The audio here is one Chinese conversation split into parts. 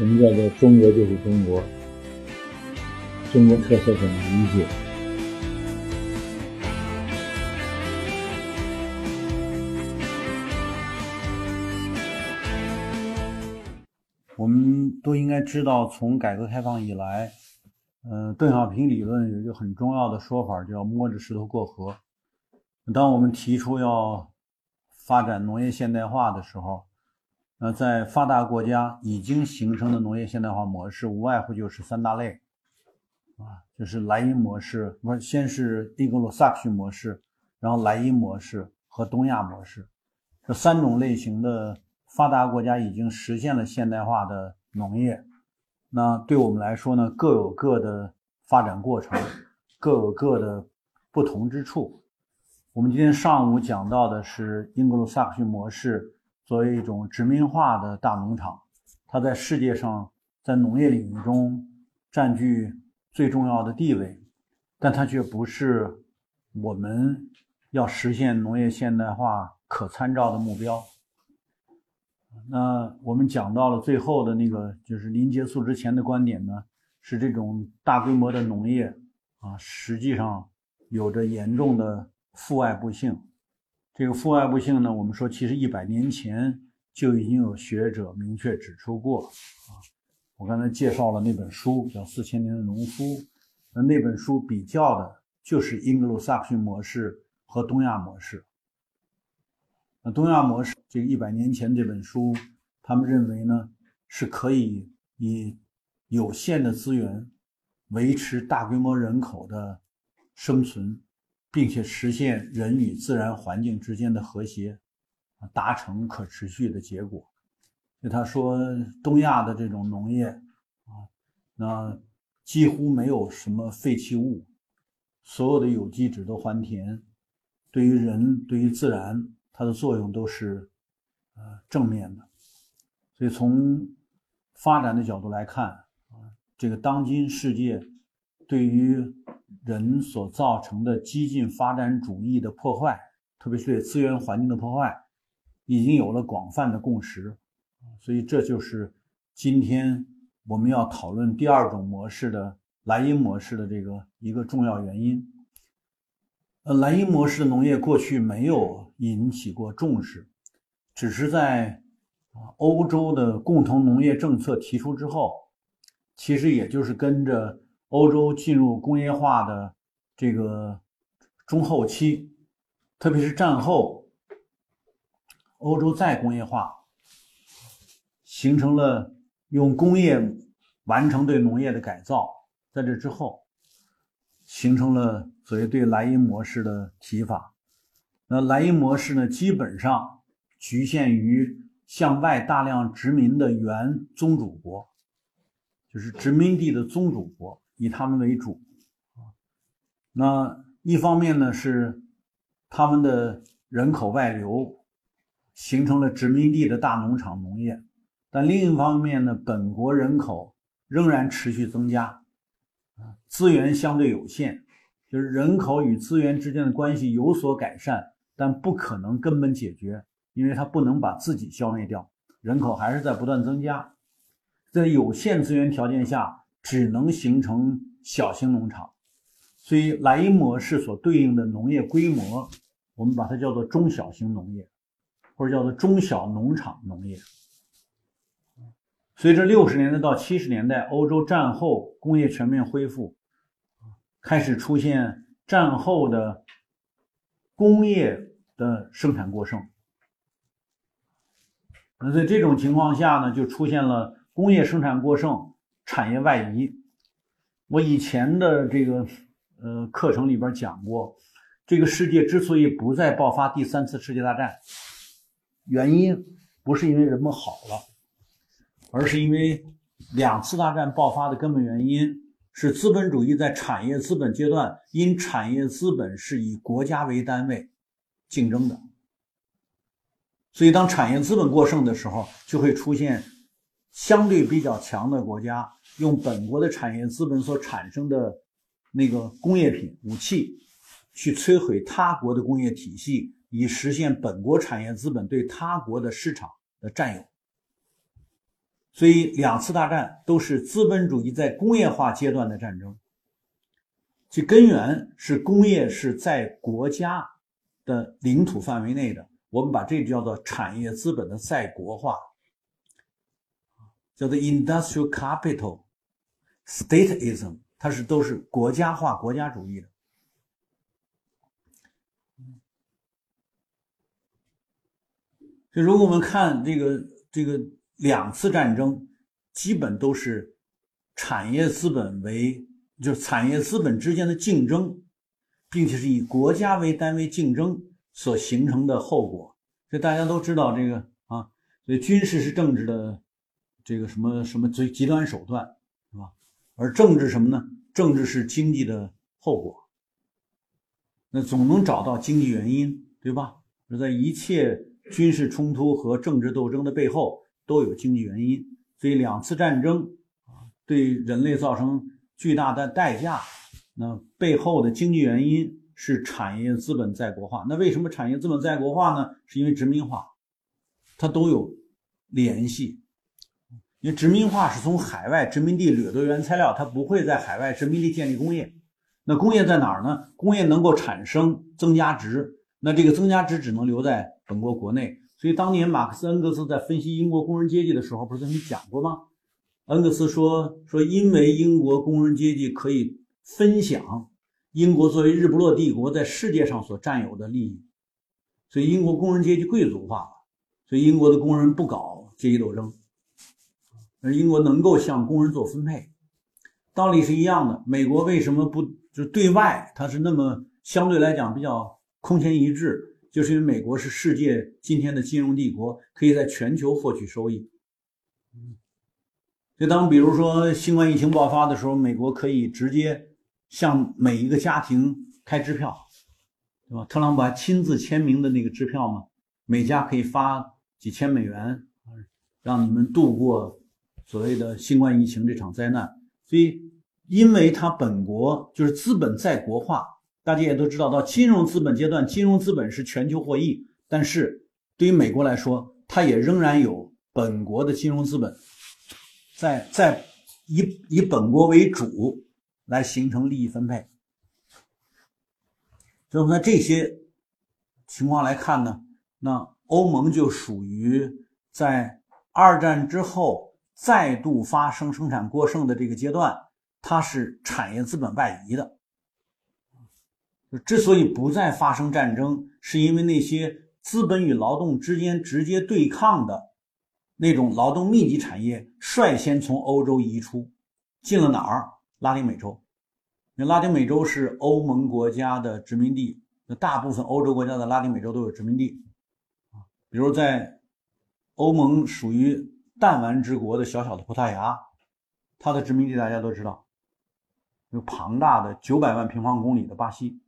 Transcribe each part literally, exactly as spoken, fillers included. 存在的中国就是中国，中国特色很理解。我们都应该知道，从改革开放以来，呃，邓小平理论有一个很重要的说法，叫摸着石头过河。当我们提出要发展农业现代化的时候，那在发达国家已经形成的农业现代化模式无外乎就是三大类啊，就是莱茵模式，不是先是英格鲁萨克逊模式，然后莱茵模式和东亚模式，这三种类型的发达国家已经实现了现代化的农业。那对我们来说呢，各有各的发展过程，各有各的不同之处。我们今天上午讲到的是英格鲁萨克逊模式作为一种殖民化的大农场，它在世界上在农业领域中占据最重要的地位，但它却不是我们要实现农业现代化可参照的目标。那我们讲到了最后的那个就是临结束之前的观点呢，是这种大规模的农业啊，实际上有着严重的负外部性。这个负外部性呢，我们说其实一百年前就已经有学者明确指出过啊。我刚才介绍了那本书叫《四千年的农夫》，那那本书比较的就是英格鲁萨克逊模式和东亚模式。那东亚模式这个一百年前这本书，他们认为呢是可以以有限的资源维持大规模人口的生存，并且实现人与自然环境之间的和谐，达成可持续的结果。所以他说东亚的这种农业啊，那几乎没有什么废弃物，所有的有机质都还田，对于人对于自然它的作用都是呃正面的。所以从发展的角度来看啊，这个当今世界对于人所造成的激进发展主义的破坏，特别是对资源环境的破坏，已经有了广泛的共识。所以这就是今天我们要讨论第二种模式的莱茵模式的这个一个重要原因。呃，莱茵模式的农业过去没有引起过重视，只是在欧洲的共同农业政策提出之后，其实也就是跟着欧洲进入工业化的这个中后期，特别是战后，欧洲再工业化，形成了用工业完成对农业的改造，在这之后，形成了所谓对莱茵模式的提法。那莱茵模式呢，基本上局限于向外大量殖民的原宗主国，就是殖民地的宗主国，以他们为主。那一方面呢，是他们的人口外流形成了殖民地的大农场农业，但另一方面呢，本国人口仍然持续增加，资源相对有限，就是人口与资源之间的关系有所改善，但不可能根本解决，因为它不能把自己消灭掉，人口还是在不断增加，在有限资源条件下只能形成小型农场。所以莱茵模式所对应的农业规模，我们把它叫做中小型农业，或者叫做中小农场农业。随着六十年代到七十年代欧洲战后工业全面恢复，开始出现战后的工业的生产过剩，那在这种情况下呢，就出现了工业生产过剩，产业外移。我以前的这个呃课程里边讲过，这个世界之所以不再爆发第三次世界大战，原因不是因为人们好了，而是因为两次大战爆发的根本原因是资本主义在产业资本阶段，因产业资本是以国家为单位竞争的，所以当产业资本过剩的时候，就会出现相对比较强的国家用本国的产业资本所产生的那个工业品武器去摧毁他国的工业体系，以实现本国产业资本对他国的市场的占有。所以两次大战都是资本主义在工业化阶段的战争，其根源是工业是在国家的领土范围内的，我们把这叫做产业资本的在国化，叫做 industrial capital stateism， 它是都是国家化国家主义的。所以如果我们看这个这个两次战争，基本都是产业资本为，就是产业资本之间的竞争，并且是以国家为单位竞争所形成的后果。所以大家都知道这个啊，所以军事是政治的这个什么什么最极端手段，是吧？而政治什么呢？政治是经济的后果。那总能找到经济原因，对吧？而在一切军事冲突和政治斗争的背后都有经济原因，所以两次战争啊对人类造成巨大的代价，那背后的经济原因是产业资本在国化。那为什么产业资本在国化呢？是因为殖民化，它都有联系。因为殖民化是从海外殖民地掠夺原材料，它不会在海外殖民地建立工业。那工业在哪儿呢？工业能够产生增加值，那这个增加值只能留在本国国内。所以当年马克思恩格斯在分析英国工人阶级的时候，不是曾经讲过吗？恩格斯说说因为英国工人阶级可以分享英国作为日不落帝国在世界上所占有的利益，所以英国工人阶级贵族化了，所以英国的工人不搞阶级斗争，而英国能够向工人做分配。道理是一样的，美国为什么不就是对外它是那么相对来讲比较空前一致，就是因为美国是世界今天的金融帝国，可以在全球获取收益。所以当比如说新冠疫情爆发的时候，美国可以直接向每一个家庭开支票，对吧？特朗普还亲自签名的那个支票嘛，每家可以发几千美元，让你们度过所谓的新冠疫情这场灾难。所以因为它本国就是资本在国化，大家也都知道，到金融资本阶段，金融资本是全球获益，但是对于美国来说，它也仍然有本国的金融资本在在以以本国为主来形成利益分配。所以我们在这些情况来看呢，那欧盟就属于在二战之后再度发生生产过剩的这个阶段，它是产业资本外移的。之所以不再发生战争，是因为那些资本与劳动之间直接对抗的那种劳动密集产业率先从欧洲移出，进了哪儿？拉丁美洲。因为拉丁美洲是欧盟国家的殖民地，大部分欧洲国家的拉丁美洲都有殖民地。比如在欧盟属于弹丸之国的小小的葡萄牙，它的殖民地大家都知道，有庞大的九百万平方公里的巴西。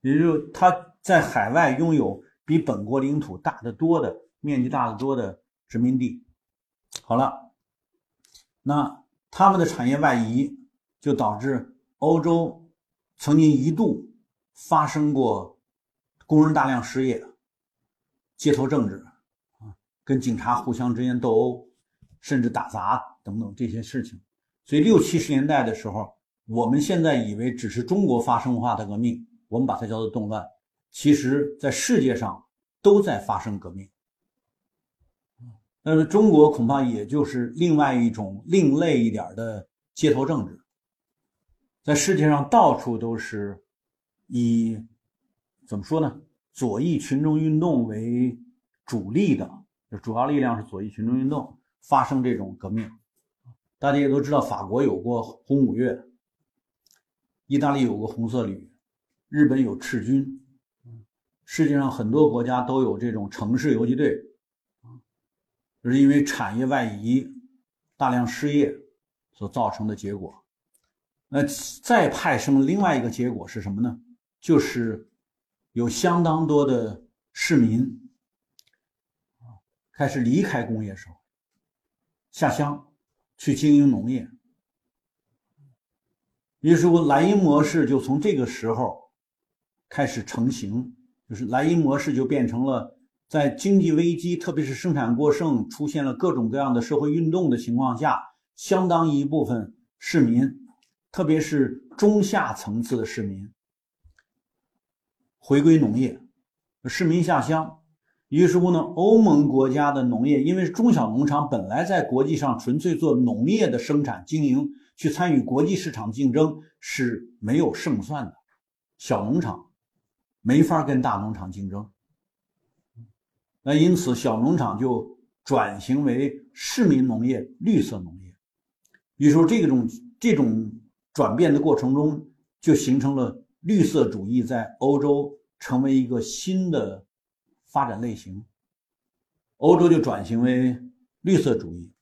也就是他在海外拥有比本国领土大得多的面积大得多的殖民地。好了，那他们的产业外移就导致欧洲曾经一度发生过工人大量失业、街头政治、跟警察互相之间斗殴，甚至打砸等等这些事情。所以六七十年代的时候，我们现在以为只是中国发生文化大革命，我们把它叫做动乱，其实在世界上都在发生革命。那么中国恐怕也就是另外一种另类一点的街头政治，在世界上到处都是以怎么说呢，左翼群众运动为主力的，就主要力量是左翼群众运动发生这种革命。大家也都知道，法国有过红五月，意大利有过红色旅，日本有赤军，世界上很多国家都有这种城市游击队，就是因为产业外移、大量失业所造成的结果。那再派生另外一个结果是什么呢？就是有相当多的市民开始离开工业社会，下乡去经营农业。于是乎，莱茵模式就从这个时候开始成型，就是莱茵模式就变成了在经济危机，特别是生产过剩，出现了各种各样的社会运动的情况下，相当一部分市民，特别是中下层次的市民，回归农业，市民下乡。于是乎呢，欧盟国家的农业，因为中小农场本来在国际上纯粹做农业的生产经营，去参与国际市场竞争是没有胜算的，小农场没法跟大农场竞争。那因此小农场就转型为市民农业、绿色农业。于是这种这种转变的过程中，就形成了绿色主义在欧洲成为一个新的发展类型。欧洲就转型为绿色主义。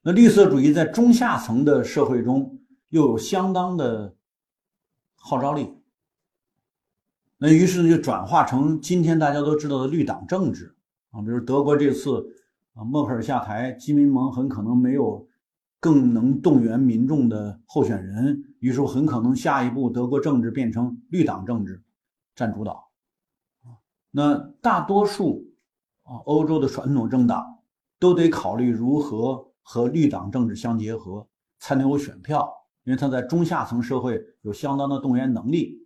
那绿色主义在中下层的社会中又有相当的号召力。那于是就转化成今天大家都知道的绿党政治。啊，比如德国这次啊，默克尔下台，基民盟很可能没有更能动员民众的候选人，于是很可能下一步德国政治变成绿党政治占主导。那大多数啊欧洲的传统政党都得考虑如何和绿党政治相结合，才能有选票，因为它在中下层社会有相当的动员能力。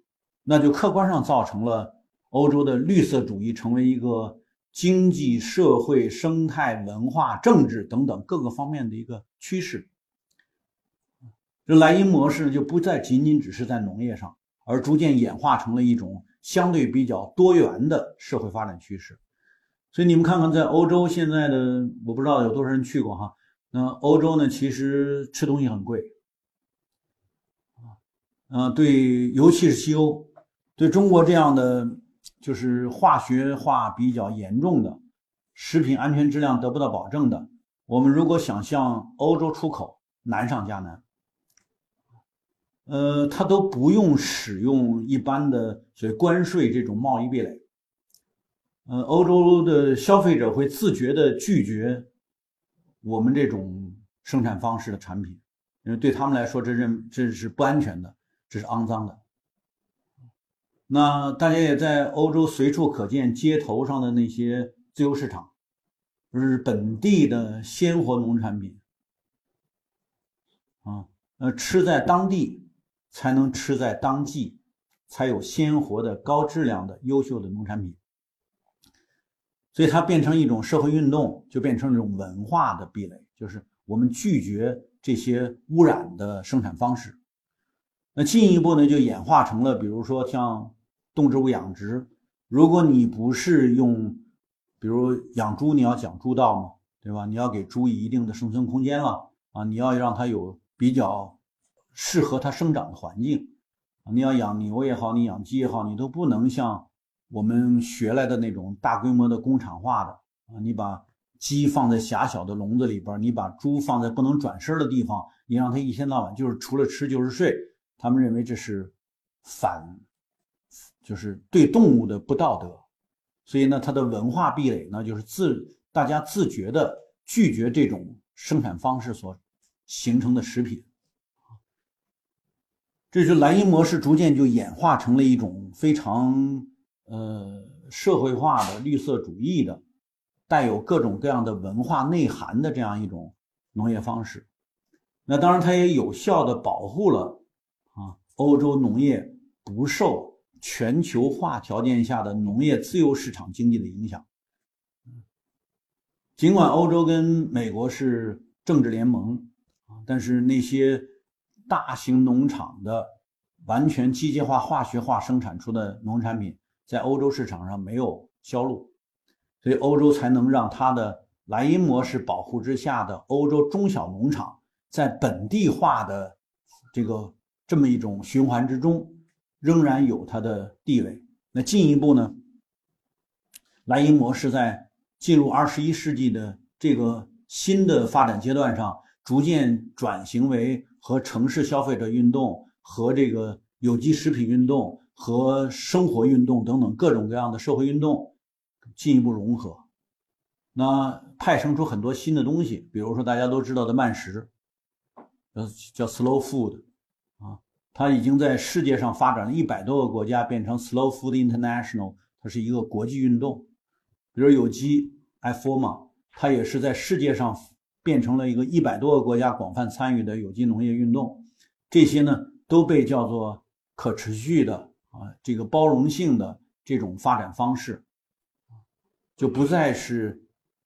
那就客观上造成了欧洲的绿色主义成为一个经济、社会、生态、文化、政治等等各个方面的一个趋势。这莱茵模式就不再仅仅只是在农业上，而逐渐演化成了一种相对比较多元的社会发展趋势。所以你们看看，在欧洲现在的，我不知道有多少人去过哈，那欧洲呢，其实吃东西很贵，呃，对，尤其是西欧，对中国这样的就是化学化比较严重的，食品安全质量得不到保证的，我们如果想向欧洲出口，难上加难。呃，它都不用使用一般的所谓关税这种贸易壁垒，呃，欧洲的消费者会自觉地拒绝我们这种生产方式的产品，因为对他们来说这是这是不安全的，这是肮脏的。那大家也在欧洲随处可见街头上的那些自由市场，就是本地的鲜活农产品啊，呃，吃在当地才能吃在当季，才有鲜活的高质量的优秀的农产品。所以它变成一种社会运动，就变成一种文化的壁垒，就是我们拒绝这些污染的生产方式。那进一步呢，就演化成了比如说像动植物养殖，如果你不是用，比如养猪，你要讲猪道嘛，对吧？你要给猪以一定的生存空间了啊，你要让它有比较适合它生长的环境。你要养牛也好，你养鸡也好，你都不能像我们学来的那种大规模的工厂化的啊，你把鸡放在狭小的笼子里边，你把猪放在不能转身的地方，你让它一天到晚就是除了吃就是睡。他们认为这是反，就是对动物的不道德，所以呢，它的文化壁垒呢，就是自大家自觉的拒绝这种生产方式所形成的食品。这就莱茵模式逐渐就演化成了一种非常呃社会化的、绿色主义的、带有各种各样的文化内涵的这样一种农业方式。那当然，它也有效的保护了欧洲农业不受全球化条件下的农业自由市场经济的影响。尽管欧洲跟美国是政治联盟，但是那些大型农场的完全机械化、化学化生产出的农产品在欧洲市场上没有销路，所以欧洲才能让它的莱茵模式保护之下的欧洲中小农场在本地化的这个这么一种循环之中仍然有它的地位。那进一步呢，莱茵模式在进入二十一世纪的这个新的发展阶段上，逐渐转型为和城市消费者运动、和这个有机食品运动、和生活运动等等各种各样的社会运动进一步融合，那派生出很多新的东西，比如说大家都知道的慢食，叫 Slow Food啊，它已经在世界上发展了一百多个国家，变成 Slow Food International， 它是一个国际运动。比如有机 I F O A M， 它也是在世界上变成了一个一百多个国家广泛参与的有机农业运动。这些呢都被叫做可持续的啊，这个包容性的这种发展方式，就不再是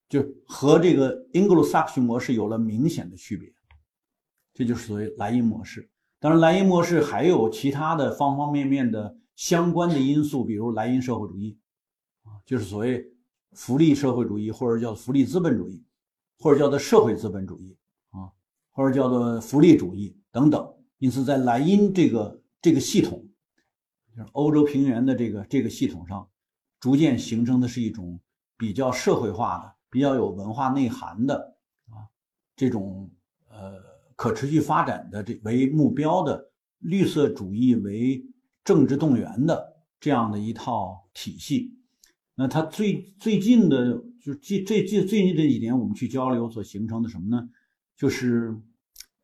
就和这个 Anglo-Saxon 模式有了明显的区别。这就是所谓莱茵模式。当然莱茵模式还有其他的方方面面的相关的因素，比如莱茵社会主义，就是所谓福利社会主义，或者叫福利资本主义，或者叫做社会资本主义啊，或者叫做福利主义等等。因此在莱茵这个这个系统，就是欧洲平原的这个这个系统上，逐渐形成的是一种比较社会化的、比较有文化内涵的啊，这种呃可持续发展的这为目标的、绿色主义为政治动员的这样的一套体系。那它最最近的就最最最近这几年我们去交流所形成的什么呢？就是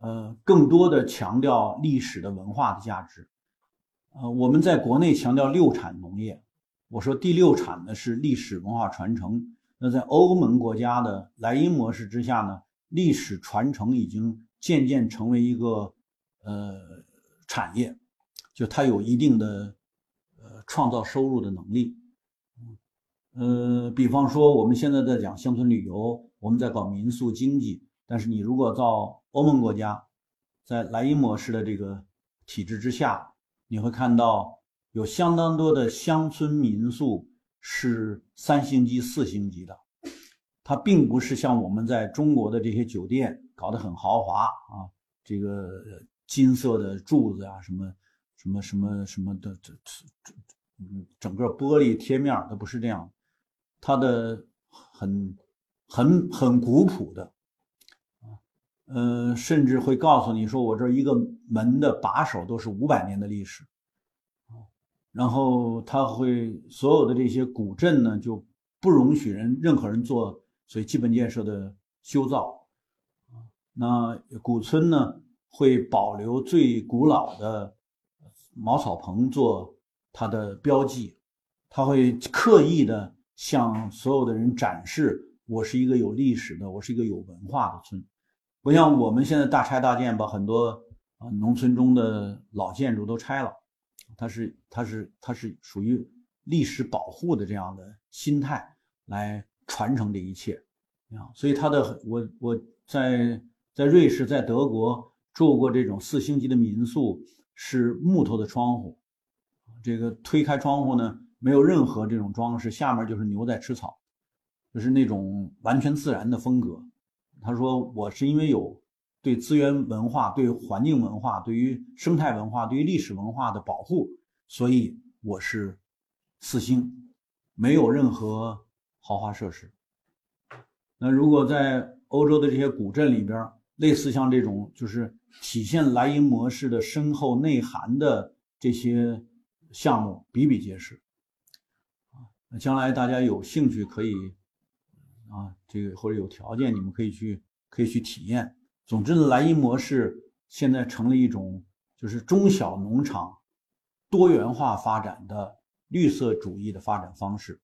呃更多的强调历史的文化的价值。呃我们在国内强调六产农业，我说第六产呢是历史文化传承。那在欧盟国家的莱茵模式之下呢，历史传承已经渐渐成为一个呃产业，就它有一定的呃创造收入的能力。呃比方说我们现在在讲乡村旅游，我们在搞民宿经济，但是你如果到欧盟国家，在莱茵模式的这个体制之下，你会看到有相当多的乡村民宿是三星级四星级的，它并不是像我们在中国的这些酒店搞得很豪华啊，这个金色的柱子啊，什么什么什么什么的，这这整个玻璃贴面都不是这样，它的很很很古朴的，呃，甚至会告诉你说，我这一个门的把手都是五百年的历史，然后它会所有的这些古镇呢，就不容许人任何人做所谓基本建设的修造，那古村呢会保留最古老的茅草棚做它的标记，它会刻意的向所有的人展示，我是一个有历史的，我是一个有文化的村。不像我们现在大拆大建，把很多农村中的老建筑都拆了，它是它是它是属于历史保护的这样的心态来传承这一切。所以它的我我在在瑞士、在德国住过这种四星级的民宿，是木头的窗户，这个推开窗户呢没有任何这种装饰，下面就是牛在吃草，就是那种完全自然的风格。他说我是因为有对资源文化、对环境文化、对于生态文化、对于历史文化的保护，所以我是四星，没有任何豪华设施。那如果在欧洲的这些古镇里边，类似像这种就是体现莱茵模式的深厚内涵的这些项目比比皆是。将来大家有兴趣可以啊，这个或者有条件，你们可以去可以去体验。总之，莱茵模式现在成了一种就是中小农场多元化发展的绿色主义的发展方式。